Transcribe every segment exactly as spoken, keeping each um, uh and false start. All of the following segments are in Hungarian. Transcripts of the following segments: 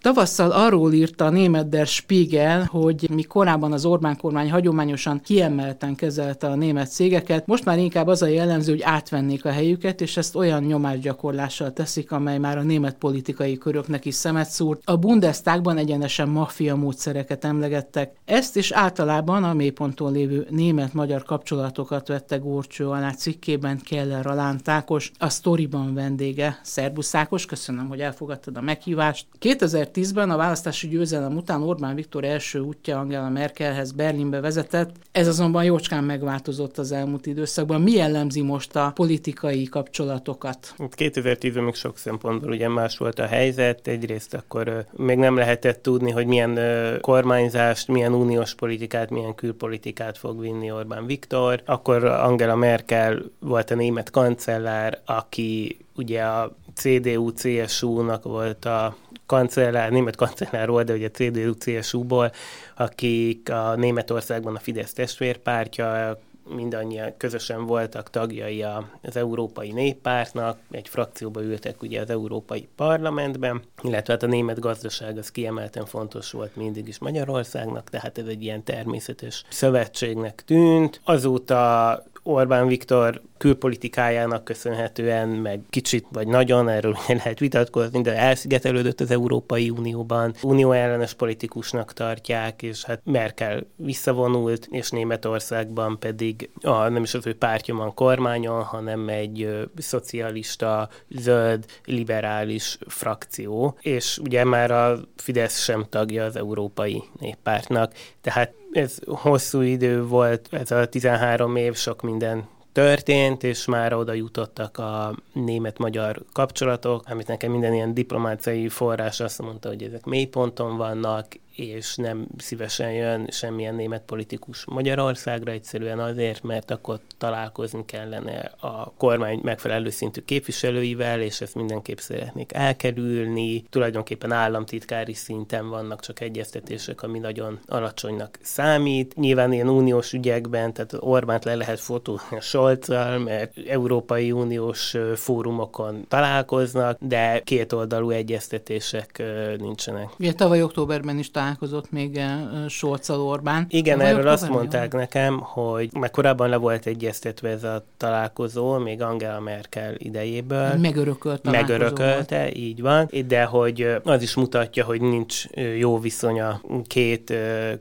Tavasszal arról írt a német Der Spiegel, hogy mi korábban az Orbán kormány hagyományosan kiemelten kezelte a német cégeket, most már inkább az a jellemző, hogy átvennék a helyüket, és ezt olyan nyomásgyakorlással teszik, amely már a német politikai köröknek is szemet szúrt. A Bundestagban egyenesen maffia módszereket emlegettek. Ezt és általában a mélyponton lévő német-magyar kapcsolatokat vette Górcső alá cikkében Keller-Alánt Ákos, a Sztoriban vendége. Szervusz Ákos, köszönöm, hogy elfogadtad a meghívást. kétezer-tízben a választási győzelem után Orbán Viktor első útja Angela Merkelhez Berlinbe vezetett, ez azonban jócskán megváltozott az elmúlt időszakban. Mi jellemzi most a politikai kapcsolatokat? kétezer-tízben még sok szempontból ugye más volt a helyzet, egyrészt akkor még nem lehetett tudni, hogy milyen kormányzást, milyen uniós politikát, milyen külpolitikát fog vinni Orbán Viktor. Akkor Angela Merkel volt a német kancellár, aki ugye a cé dé u cé es u-nak volt a kancellár, német kancellárról, de ugye a cé dé u cé es u-ból, akik a Németországban a Fidesz testvérpártja, mindannyian közösen voltak tagjai az Európai Néppártnak, egy frakcióba ültek ugye az Európai Parlamentben, illetve hát a német gazdaság az kiemelten fontos volt mindig is Magyarországnak, tehát ez egy ilyen természetes szövetségnek tűnt. Azóta Orbán Viktor külpolitikájának köszönhetően, meg kicsit vagy nagyon, erről lehet vitatkozni, de elszigetelődött az Európai Unióban. Unió ellenes politikusnak tartják, és hát Merkel visszavonult, és Németországban pedig a, nem is az ő pártja van kormányon, hanem egy ö, szocialista, zöld, liberális frakció, és ugye már a Fidesz sem tagja az Európai Néppártnak, tehát ez hosszú idő volt, ez a tizenhárom év, sok minden történt, és már oda jutottak a német-magyar kapcsolatok, amit nekem minden ilyen diplomáciai forrás azt mondta, hogy ezek mélyponton vannak, és nem szívesen jön semmilyen német politikus Magyarországra, egyszerűen azért, mert akkor találkozni kellene a kormány megfelelő szintű képviselőivel, és ezt mindenképp szeretnék elkerülni. Tulajdonképpen államtitkári szinten vannak csak egyeztetések, ami nagyon alacsonynak számít. Nyilván ilyen uniós ügyekben, tehát Orbánt le lehet fotózni a Scholzzal, mert Európai Uniós fórumokon találkoznak, de kétoldalú egyeztetések nincsenek. Ugye tavaly októberben is találkozott még Scholz-al Orbán. Igen, erről azt Orbán mondták jól nekem, hogy meg korábban le volt egyeztetve ez a találkozó, még Angela Merkel idejéből. Megörökölt találkozó Megörökölte, volt. Így van. De hogy az is mutatja, hogy nincs jó viszony a két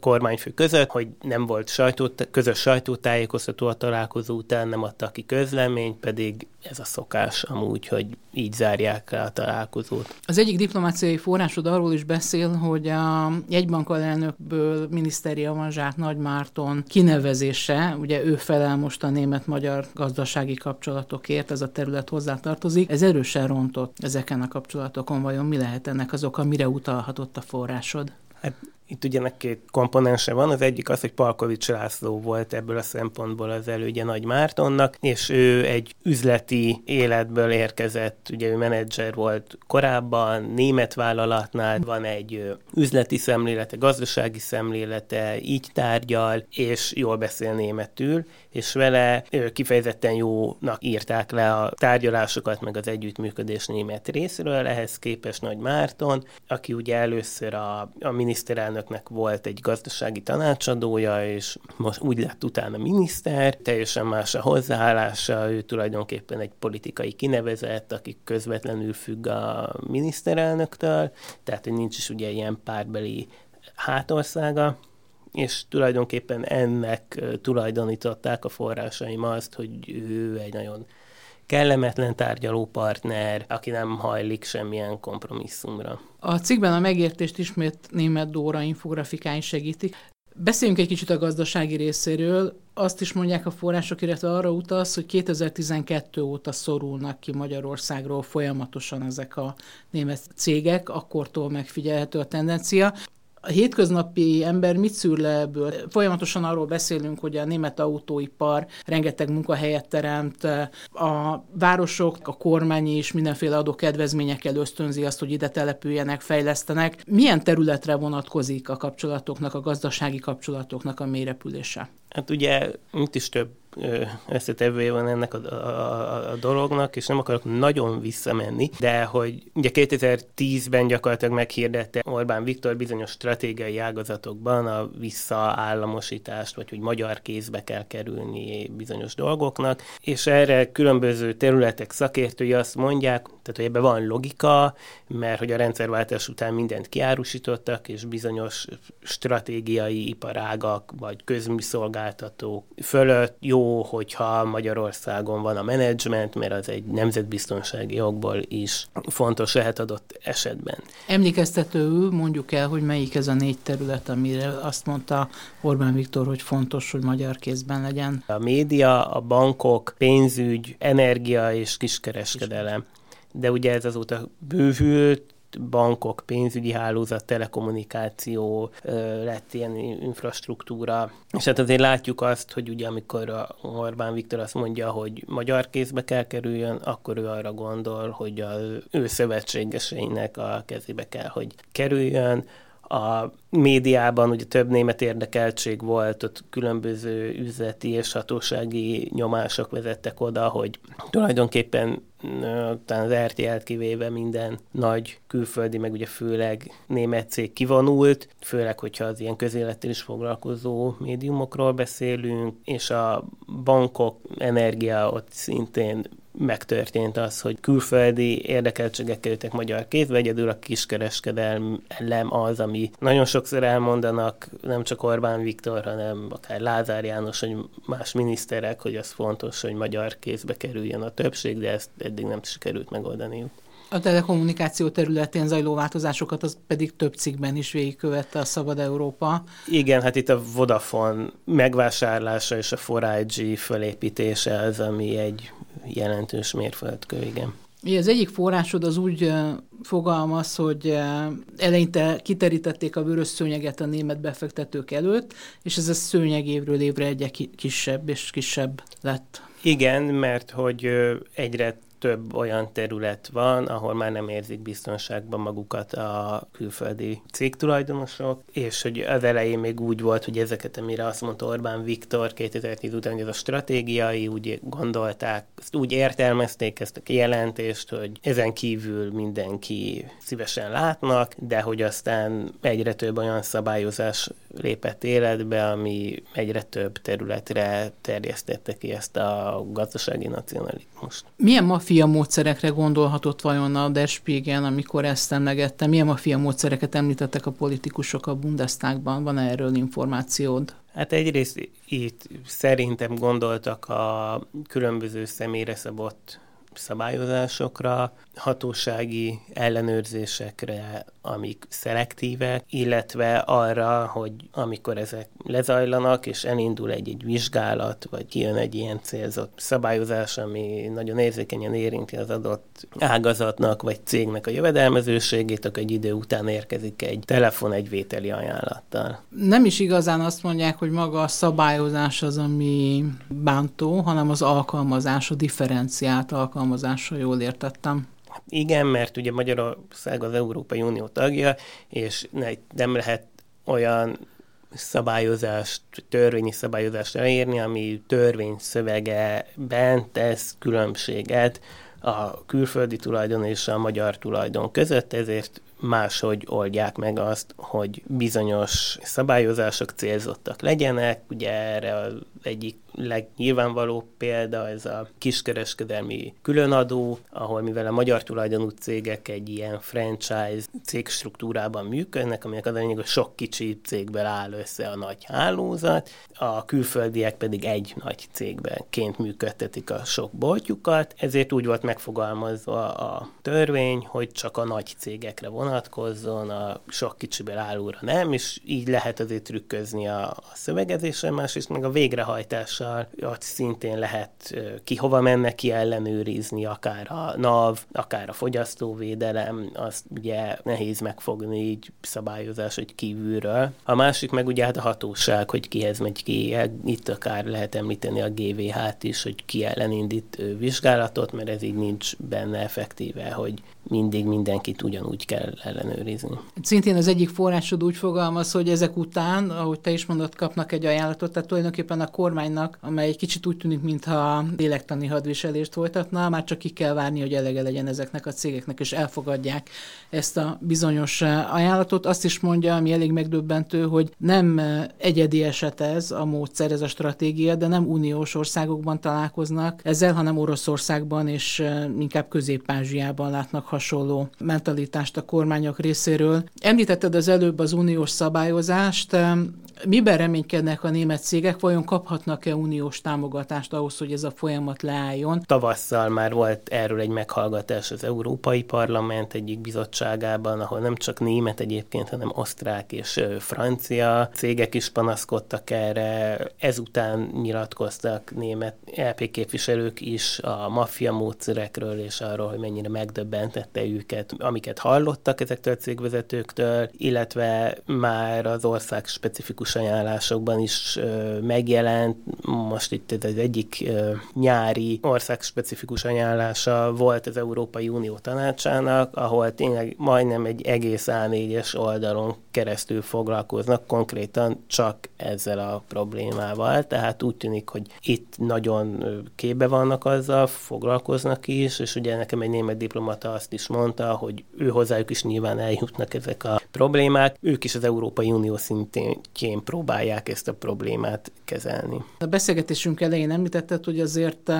kormányfő között, hogy nem volt sajtót, közös sajtótájékoztató a találkozó után, nem adta ki közleményt, pedig ez a szokás amúgy, hogy így zárják rá a találkozót. Az egyik diplomáciai forrásod arról is beszél, hogy a jegybank alelnökből miniszteri avanzsát Nagy Márton kinevezése, ugye ő felel most a német-magyar gazdasági kapcsolatokért, ez a terület hozzátartozik, ez erősen rontott ezeken a kapcsolatokon, vajon mi lehet ennek az oka, mire utalhatott a forrásod? Hát itt ugye két komponense van, az egyik az, hogy Palkovics László volt ebből a szempontból az elődje Nagy Mártonnak, és ő egy üzleti életből érkezett, ugye ő menedzser volt korábban, német vállalatnál, van egy üzleti szemlélete, gazdasági szemlélete, így tárgyal, és jól beszél németül, és vele kifejezetten jónak írták le a tárgyalásokat, meg az együttműködés német részről, ehhez képest Nagy Márton, aki ugye először a, a miniszterelnök volt egy gazdasági tanácsadója, és most úgy lett utána miniszter, teljesen más a hozzáállása, ő tulajdonképpen egy politikai kinevezett, aki közvetlenül függ a miniszterelnöktől, tehát hogy nincs is ugye ilyen párbeli hátországa, és tulajdonképpen ennek tulajdonították a forrásaim azt, hogy ő egy nagyon kellemetlen tárgyalópartner, aki nem hajlik semmilyen kompromisszumra. A cikkben a megértést ismét Német Dóra infografikái segítik. Beszéljünk egy kicsit a gazdasági részéről. Azt is mondják a források, illetve arra utalsz, hogy kétezer-tizenkettő óta szorulnak ki Magyarországról folyamatosan ezek a német cégek, akkortól megfigyelhető a tendencia. a hétköznapi ember mit szűr le ebből? Folyamatosan arról beszélünk, hogy a német autóipar rengeteg munkahelyet teremt, a városok, a kormány is mindenféle adókedvezményekkel ösztönzi azt, hogy ide települjenek, fejlesztenek. Milyen területre vonatkozik a kapcsolatoknak, a gazdasági kapcsolatoknak a mélyrepülése? Hát ugye itt is több összetevője van ennek a, a, a dolognak, és nem akarok nagyon visszamenni, de hogy ugye kétezer-tízben gyakorlatilag meghirdette Orbán Viktor bizonyos stratégiai ágazatokban a visszaállamosítást, vagy hogy magyar kézbe kell kerülni bizonyos dolgoknak, és erre különböző területek szakértői azt mondják, tehát hogy ebben van logika, mert hogy a rendszerváltás után mindent kiárusítottak, és bizonyos stratégiai iparágak, vagy közműszolgáltatók fölött jó, hogyha Magyarországon van a menedzsment, mert az egy nemzetbiztonsági okból is fontos lehet adott esetben. Emlékeztetőül mondjuk el, hogy melyik ez a négy terület, amire azt mondta Orbán Viktor, hogy fontos, hogy magyar kézben legyen. A média, a bankok, pénzügy, energia és kiskereskedelem. De ugye ez azóta bővült, bankok, pénzügyi hálózat, telekommunikáció, lett ilyen infrastruktúra. És hát azért látjuk azt, hogy ugye amikor Orbán Viktor azt mondja, hogy magyar kézbe kell kerüljön, akkor ő arra gondol, hogy az ő szövetségeseinek a kezébe kell, hogy kerüljön. A médiában ugye több német érdekeltség volt, ott különböző üzleti és hatósági nyomások vezettek oda, hogy tulajdonképpen az er té el-t kivéve minden nagy külföldi, meg ugye főleg német cég kivonult, főleg, hogyha az ilyen közélettel is foglalkozó médiumokról beszélünk, és a bankok, energia ott szintén megtörtént az, hogy külföldi érdekeltségek kerültek magyar kézbe, egyedül a kiskereskedelem az, ami nagyon sokszor elmondanak, nem csak Orbán Viktor, hanem akár Lázár János, vagy más miniszterek, hogy az fontos, hogy magyar kézbe kerüljön a többség, de ezt eddig nem sikerült megoldaniuk. A telekommunikáció területén zajló változásokat az pedig több cikkben is végigkövette a Szabad Európa. Igen, hát itt a Vodafone megvásárlása és a négy i gé fölépítése az, ami egy jelentős mérföldkő, igen. Ugye az egyik forrásod az úgy fogalmaz, hogy eleinte kiterítették a vörös szőnyeget a német befektetők előtt, és ez a szőnyeg évről évre egyre kisebb és kisebb lett. Igen, mert hogy egyre több olyan terület van, ahol már nem érzik biztonságban magukat a külföldi cégtulajdonosok, és hogy az elején még úgy volt, hogy ezeket, amire azt mondta Orbán Viktor kétezer-tíz után, hogy ez a stratégiai, úgy gondolták, úgy értelmezték ezt a kijelentést, hogy ezen kívül mindenki szívesen látnak, de hogy aztán egyre több olyan szabályozás lépett életbe, ami egyre több területre terjesztette ki ezt a gazdasági nacionalizmust. Milyen mafia módszerekre gondolhatott vajon a Der Spiegel, amikor ezt emlegette? Milyen mafia módszereket említettek a politikusok a Bundestagban? Van erről információd? Hát egyrészt itt szerintem gondoltak a különböző személyre szabott szabályozásokra, hatósági ellenőrzésekre, amik szelektívek, illetve arra, hogy amikor ezek lezajlanak, és elindul egy-egy vizsgálat, vagy kijön egy ilyen célzott szabályozás, ami nagyon érzékenyen érinti az adott ágazatnak, vagy cégnek a jövedelmezőségét, akkor egy idő után érkezik egy telefon egy vételi ajánlattal. Nem is igazán azt mondják, hogy maga a szabályozás az, ami bántó, hanem az alkalmazás, a differenciált alkalmazása, jól értettem. Igen, mert ugye Magyarország az Európai Unió tagja, és nem lehet olyan szabályozást, törvényi szabályozást elérni, ami törvényszövegeben tesz különbséget a külföldi tulajdon és a magyar tulajdon között, ezért máshogy oldják meg azt, hogy bizonyos szabályozások célzottak legyenek. Ugye erre az egyik legnyilvánvalóbb példa ez a kiskereskedelmi különadó, ahol mivel a magyar tulajdonú cégek egy ilyen franchise cégstruktúrában működnek, aminek az a lényeg, hogy sok kicsi cégből áll össze a nagy hálózat, a külföldiek pedig egy nagy cégbenként működtetik a sok boltjukat, ezért úgy volt megfogalmazva a törvény, hogy csak a nagy cégekre vonatkozzon, a sok kicsiből állóra nem, és így lehet azért trükközni a, a szövegezéssel, másrészt meg a végrehajtással piacsal, ott szintén lehet ki hova menne ki ellenőrizni, akár a NAV, akár a fogyasztóvédelem, azt ugye nehéz megfogni így szabályozás, hogy kívülről. A másik meg ugye hát a hatóság, hogy kihez megy ki, itt akár lehet említeni a gé vé há-t is, hogy ki ellen indít vizsgálatot, mert ez így nincs benne effektíve, hogy mindig mindenkit ugyanúgy kell ellenőrizni. Szintén az egyik forrásod úgy fogalmaz, hogy ezek után, ahogy te is mondod, kapnak egy ajánlatot, tehát tulajdonképpen a kormánynak, amely egy kicsit úgy tűnik, mintha lélektani hadviselést folytatna, már csak ki kell várni, hogy elege legyen ezeknek a cégeknek, és elfogadják ezt a bizonyos ajánlatot. Azt is mondja, ami elég megdöbbentő, hogy nem egyedi eset ez a módszer, ez a stratégia, de nem uniós országokban találkoznak ezzel, hanem Oroszországban és inkább Közép-Ázsiában látnak hasonló mentalitást a kormányok részéről. Említetted az előbb az uniós szabályozást. Miben reménykednek a német cégek? Vajon kaphatnak-e uniós támogatást ahhoz, hogy ez a folyamat leálljon? Tavasszal már volt erről egy meghallgatás az Európai Parlament egyik bizottságában, ahol nem csak német egyébként, hanem osztrák és francia cégek is panaszkodtak erre. Ezután nyilatkoztak német é pé képviselők is a maffia módszerekről és arról, hogy mennyire megdöbbentette őket, amiket hallottak ezektől a cégvezetőktől, illetve már az ország specifikus ajánlásokban is ö, megjelent. Most itt az egyik ö, nyári országspecifikus ajánlása volt az Európai Unió tanácsának, ahol tényleg majdnem egy egész á négyes oldalon keresztül foglalkoznak konkrétan csak ezzel a problémával. Tehát úgy tűnik, hogy itt nagyon képbe vannak azzal, foglalkoznak is, és ugye nekem egy német diplomata azt is mondta, hogy ő hozzájuk is nyilván eljutnak ezek a problémák. Ők is az Európai Unió szintén próbálják ezt a problémát kezelni. A beszélgetésünk elején említetted, hogy azért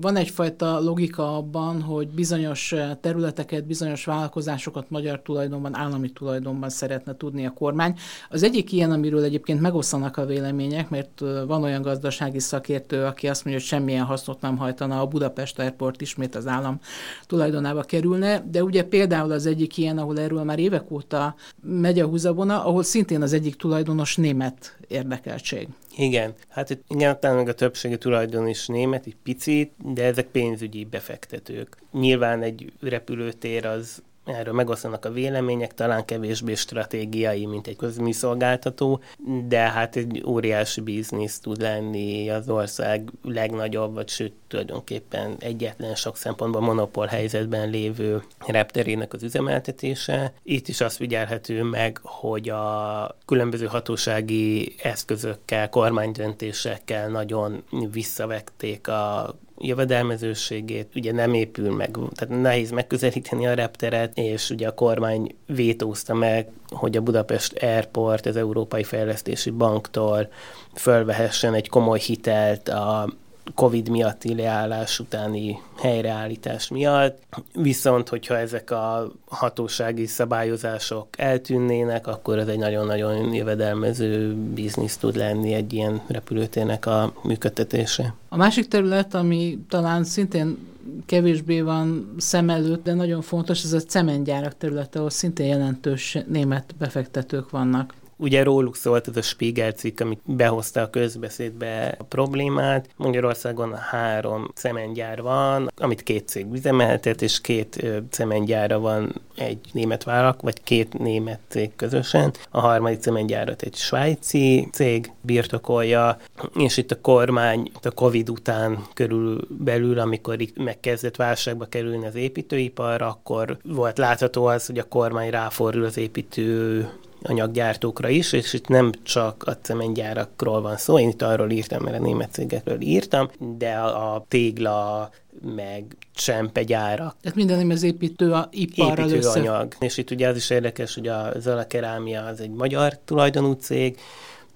van egyfajta logika abban, hogy bizonyos területeket, bizonyos vállalkozásokat magyar tulajdonban, állami tulajdonban szeretne tudni a kormány. Az egyik ilyen, amiről egyébként megoszlanak a vélemények, mert van olyan gazdasági szakértő, aki azt mondja, hogy semmilyen hasznot nem hajtana, a Budapest Airport ismét az állam tulajdonába kerülne, de ugye például az egyik ilyen, ahol erről már évek óta megy a húzavona, ahol szintén az egyik tulajdonos német érdekeltség. Igen, hát itt, igen, talán meg a többségi tulajdon is német, egy picit, de ezek pénzügyi befektetők. Nyilván egy repülőtér az, erről megoszlanak a vélemények, talán kevésbé stratégiai, mint egy közműszolgáltató, de hát egy óriási biznisz tud lenni, az ország legnagyobb, vagy sőt tulajdonképpen egyetlen sok szempontból monopól helyzetben lévő repterének az üzemeltetése. Itt is azt figyelhető meg, hogy a különböző hatósági eszközökkel, kormánydöntésekkel nagyon visszavegték a jövedelmezőségét, ugye nem épül meg, tehát nehéz megközelíteni a repteret, és ugye a kormány vétózta meg, hogy a Budapest Airport az Európai Fejlesztési Banktól fölvehessen egy komoly hitelt a Covid miatti leállás utáni helyreállítás miatt, viszont hogyha ezek a hatósági szabályozások eltűnnének, akkor ez egy nagyon-nagyon jövedelmező biznisz tud lenni egy ilyen repülőtérnek a működtetése. A másik terület, ami talán szintén kevésbé van szem előtt, de nagyon fontos, ez a cementgyárak területe, ahol szintén jelentős német befektetők vannak. Ugye róluk szólt ez a Spiegel cikk, amit behozta a közbeszédbe a problémát. Magyarországon három cementgyár van, amit két cég üzemeltet, és két cementgyára van egy német vállalkozás, vagy két német cég közösen. A harmadik cementgyárat egy svájci cég birtokolja, és itt a kormány a Covid után körülbelül, amikor itt megkezdett válságba kerülni az építőipar, akkor volt látható az, hogy a kormány ráfordul az építő anyaggyártókra is, és itt nem csak a cementgyárakról van szó, én itt arról írtam, mert a német cégekről írtam, de a, a tégla, meg csempegyárak. Tehát minden az építőiparral építő össze. Építőanyag. És itt ugye az is érdekes, hogy a Zalakerámia az egy magyar tulajdonú cég,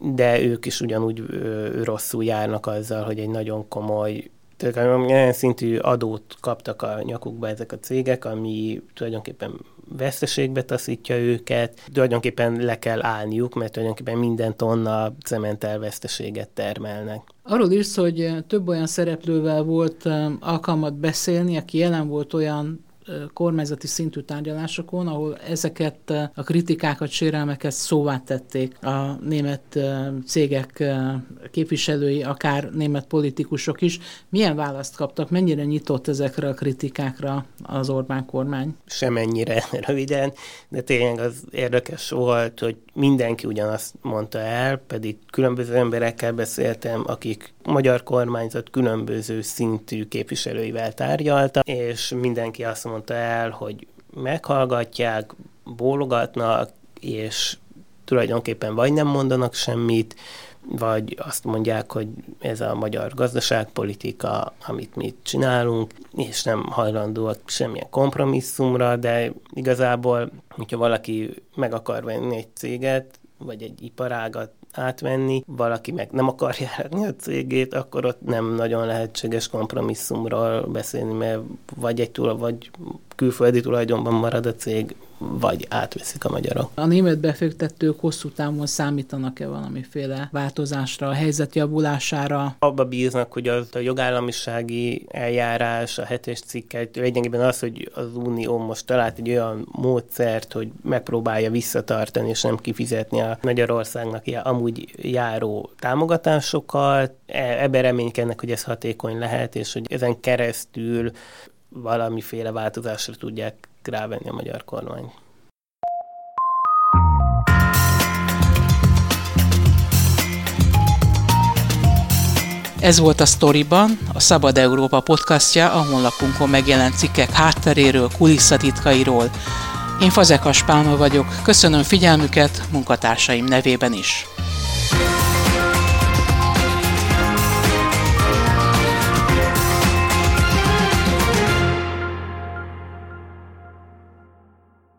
de ők is ugyanúgy ö, rosszul járnak azzal, hogy egy nagyon komoly, tehát olyan szintű adót kaptak a nyakukba ezek a cégek, ami tulajdonképpen veszteségbe taszítja őket, tulajdonképpen le kell állniuk, mert tulajdonképpen minden tonna cementtel veszteséget termelnek. Arról írsz, hogy több olyan szereplővel volt alkalmat beszélni, aki jelen volt olyan kormányzati szintű tárgyalásokon, ahol ezeket a kritikákat, sérelmeket szóvá tették a német cégek képviselői, akár német politikusok is. Milyen választ kaptak, mennyire nyitott ezekre a kritikákra az Orbán kormány? Semennyire röviden, de tényleg az érdekes volt, hogy mindenki ugyanazt mondta el, pedig különböző emberekkel beszéltem, akik magyar kormányzat különböző szintű képviselőivel tárgyaltak, és mindenki azt mondta el, hogy meghallgatják, bólogatnak, és tulajdonképpen vagy nem mondanak semmit, vagy azt mondják, hogy ez a magyar gazdaságpolitika, amit mi csinálunk, és nem hajlandóak semmilyen kompromisszumra, de igazából, hogyha valaki meg akar venni egy céget, vagy egy iparágat átvenni, valaki meg nem akarja járni a cégét, akkor ott nem nagyon lehetséges kompromisszumról beszélni, mert vagy egy túl, vagy külföldi tulajdonban marad a cég, vagy átveszik a magyarok. A német befektetők hosszú távon számítanak-e valamiféle változásra, a helyzet javulására? Abba bíznak, hogy az a jogállamisági eljárás, a hetes cikkel, lényegében az, hogy az Unió most talált egy olyan módszert, hogy megpróbálja visszatartani és nem kifizetni a Magyarországnak amúgy járó támogatásokat. Ebben reménykednek, hogy ez hatékony lehet, és hogy ezen keresztül valamiféle változásra tudják rávenni a magyar kormány. Ez volt a Sztoriban, a Szabad Európa podcastja, a honlapunkon megjelent cikkek hátteréről, kulisszatitkairól. Én Fazekas Pálma vagyok, köszönöm figyelmüket munkatársaim nevében is.